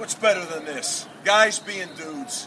What's better than this? Guys being dudes.